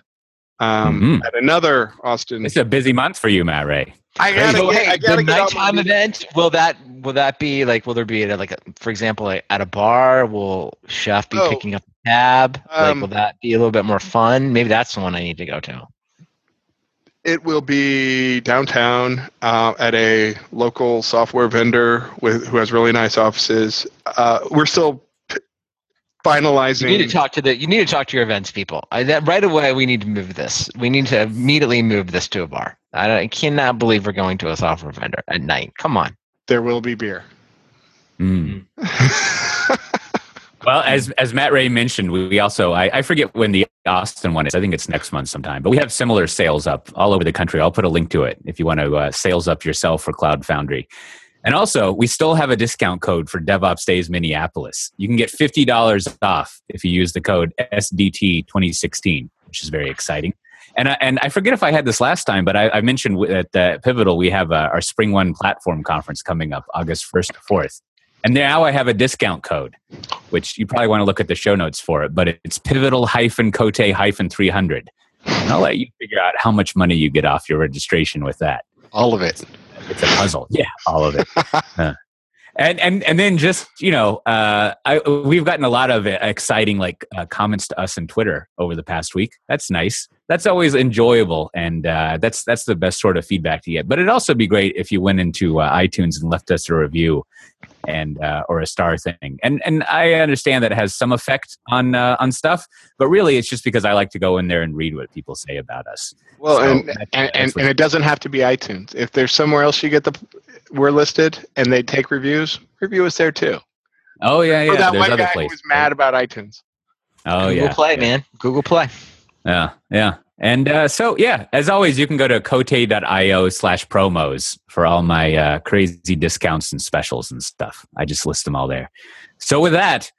Um, mm-hmm. At another Austin. It's a busy month for you, Matt Ray. I gotta, so, hey, I gotta the nighttime event. Will that will that be like? Will there be a, like, a, for example, like, at a bar? Will Chef be oh, picking up a tab? Um, like, will that be a little bit more fun? Maybe that's the one I need to go to. It will be downtown uh, at a local software vendor with who has really nice offices. Uh, we're still. Finalizing. You need to talk to the. You need to talk to your events people. I, that right away. We need to move this. We need to immediately move this to a bar. I, don't, I cannot believe we're going to a software vendor at night. Come on. There will be beer. Mm. Well, as as Matt Ray mentioned, we, we also I, I forget when the Austin one is. I think it's next month sometime. But we have similar sales up all over the country. I'll put a link to it if you want to uh, sales up yourself for Cloud Foundry. And also, we still have a discount code for DevOps Days Minneapolis. You can get fifty dollars off if you use the code S D T twenty sixteen, which is very exciting. And I, and I forget if I had this last time, but I, I mentioned at the Pivotal, we have a, our Spring One Platform Conference coming up August first to fourth. And now I have a discount code, which you probably want to look at the show notes for it, but it's pivotal dash cote dash three hundred. And I'll let you figure out how much money you get off your registration with that. All of it. It's a puzzle. Yeah, all of it. Huh. And and and then just, you know, uh, I, we've gotten a lot of exciting like uh, comments to us on Twitter over the past week. That's nice. That's always enjoyable, and uh, that's that's the best sort of feedback to get. But it'd also be great if you went into uh, iTunes and left us a review and uh, or a star thing. And and I understand that it has some effect on uh, on stuff, but really it's just because I like to go in there and read what people say about us. Well, so and that's, and, that's and it doesn't have to be iTunes. If there's somewhere else you get the we're listed and they take reviews, review us there too. Oh yeah, yeah. Or that there's one other guy place. who was mad about iTunes. Oh Google yeah. Google Play, yeah. man. Google Play. Yeah, yeah. And uh, so, yeah, as always, you can go to cote.io slash promos for all my uh, crazy discounts and specials and stuff. I just list them all there. So with that,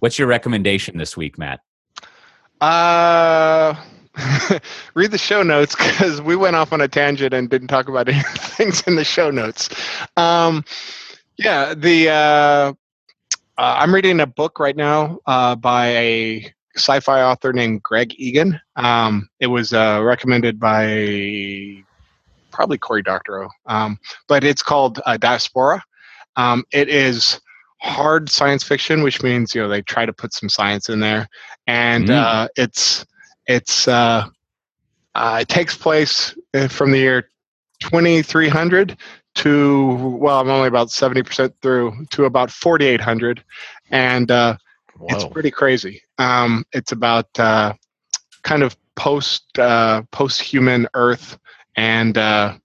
what's your recommendation this week, Matt? Uh, read the show notes because we went off on a tangent and didn't talk about any of the things in the show notes. Um, yeah, the uh, uh, I'm reading a book right now uh, by a... sci-fi author named Greg Egan. Um, it was uh, recommended by probably Cory Doctorow, um, but it's called uh, Diaspora. Um, it is hard science fiction, which means you know they try to put some science in there, and mm. uh, it's it's uh, uh, it takes place from the year twenty-three hundred to well, I'm only about seventy percent through to about forty-eight hundred, and uh, Whoa. It's pretty crazy. Um, it's about uh, kind of post uh, post-human Earth and uh,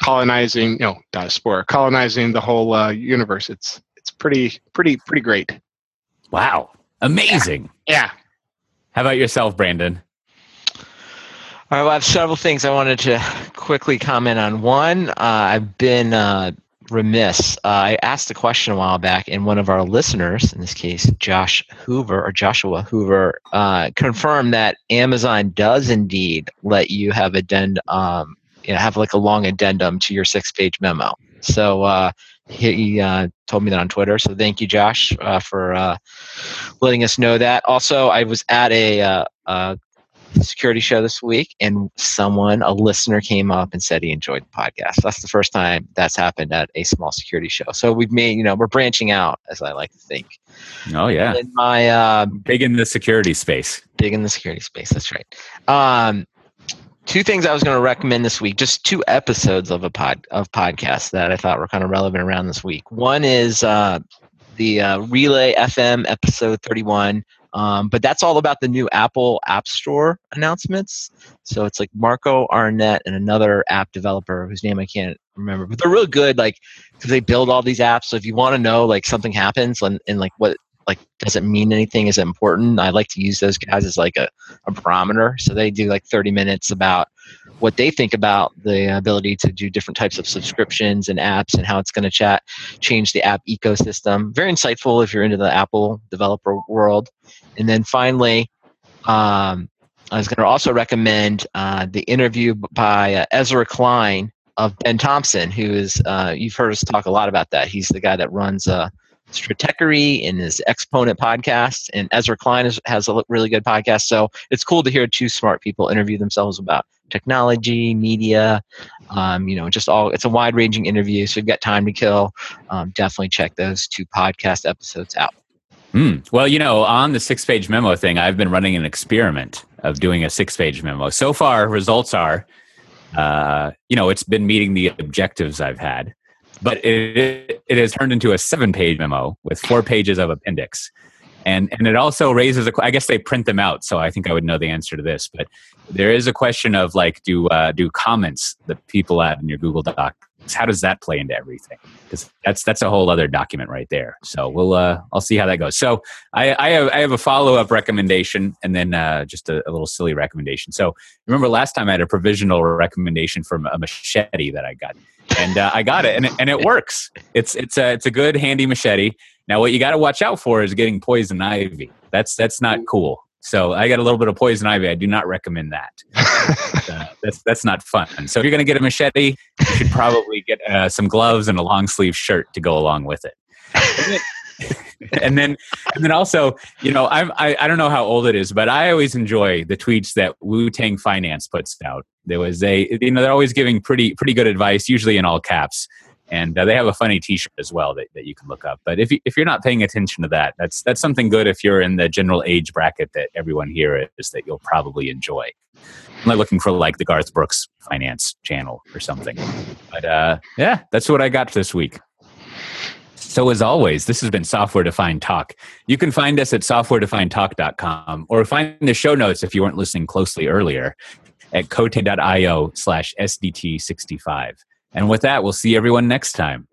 colonizing, you know, diaspora, colonizing the whole uh, universe. It's it's pretty pretty pretty great. Wow, amazing! Yeah. yeah. How about yourself, Brandon? All right, well, I have several things I wanted to quickly comment on. One, uh, I've been. Uh, Remiss. Uh, I asked a question a while back, and one of our listeners, in this case, Josh Hoover or Joshua Hoover, uh, confirmed that Amazon does indeed let you have addend, um, you know, have like a long addendum to your six-page memo. So uh, he uh, told me that on Twitter. So thank you, Josh, uh, for uh, letting us know that. Also, I was at a, uh, a security show this week, and someone, a listener, came up and said he enjoyed the podcast. That's the first time that's happened at a small security show. So we've made, you know, we're branching out, as I like to think. Oh yeah, and my uh, big in the security space. Big in the security space. That's right. Um, two things I was going to recommend this week. Just two episodes of a pod of podcasts that I thought were kind of relevant around this week. One is uh, the uh, Relay F M episode thirty-one. Um, but that's all about the new Apple App Store announcements. So it's like Marco Arnett and another app developer whose name I can't remember, but they're real good. Like, because they build all these apps. So if you want to know, like, something happens and, and like what, like, does it mean anything? Is it important? I like to use those guys as like a, a barometer. So they do like thirty minutes about what they think about the ability to do different types of subscriptions and apps and how it's going to chat, change the app ecosystem. Very insightful if you're into the Apple developer world. And then finally, um, I was going to also recommend uh, the interview by uh, Ezra Klein of Ben Thompson, who is, uh, you've heard us talk a lot about that. He's the guy that runs uh, Stratechery in his Exponent podcast, and Ezra Klein is, has a really good podcast. So it's cool to hear two smart people interview themselves about technology, media, um, you know, just all. It's a wide-ranging interview, so we've got time to kill. Um, definitely check those two podcast episodes out. Mm. Well, you know, on the six-page memo thing, I've been running an experiment of doing a six-page memo. So far, results are, uh, you know, it's been meeting the objectives I've had. But it it has turned into a seven-page memo with four pages of appendix. And and it also raises a... I guess they print them out, so I think I would know the answer to this. But there is a question of, like, do uh, do comments that people add in your Google Doc, how does that play into everything? Because that's that's a whole other document right there. So we'll uh, I'll see how that goes. So I, I, have, I have a follow-up recommendation and then uh, just a, a little silly recommendation. So remember last time I had a provisional recommendation from a machete that I got. And uh, I got it, and it, and it works. It's it's a it's a good handy machete. Now, what you got to watch out for is getting poison ivy. That's that's not cool. So I got a little bit of poison ivy. I do not recommend that. but, uh, that's that's not fun. And so if you're going to get a machete, you should probably get uh, some gloves and a long sleeve shirt to go along with it. And then, and then also, you know, I'm, I I don't know how old it is, but I always enjoy the tweets that Wu Tang Finance puts out. There was a, you know, they're always giving pretty pretty good advice, usually in all caps, and uh, they have a funny T-shirt as well that, that you can look up. But if you, if you're not paying attention to that, that's that's something good if you're in the general age bracket that everyone here is that you'll probably enjoy. I'm not looking for like the Garth Brooks Finance channel or something. But uh, yeah, that's what I got this week. So as always, this has been Software Defined Talk. You can find us at software defined talk dot com or find the show notes if you weren't listening closely earlier at cote dot io slash S D T sixty-five. And with that, we'll see everyone next time.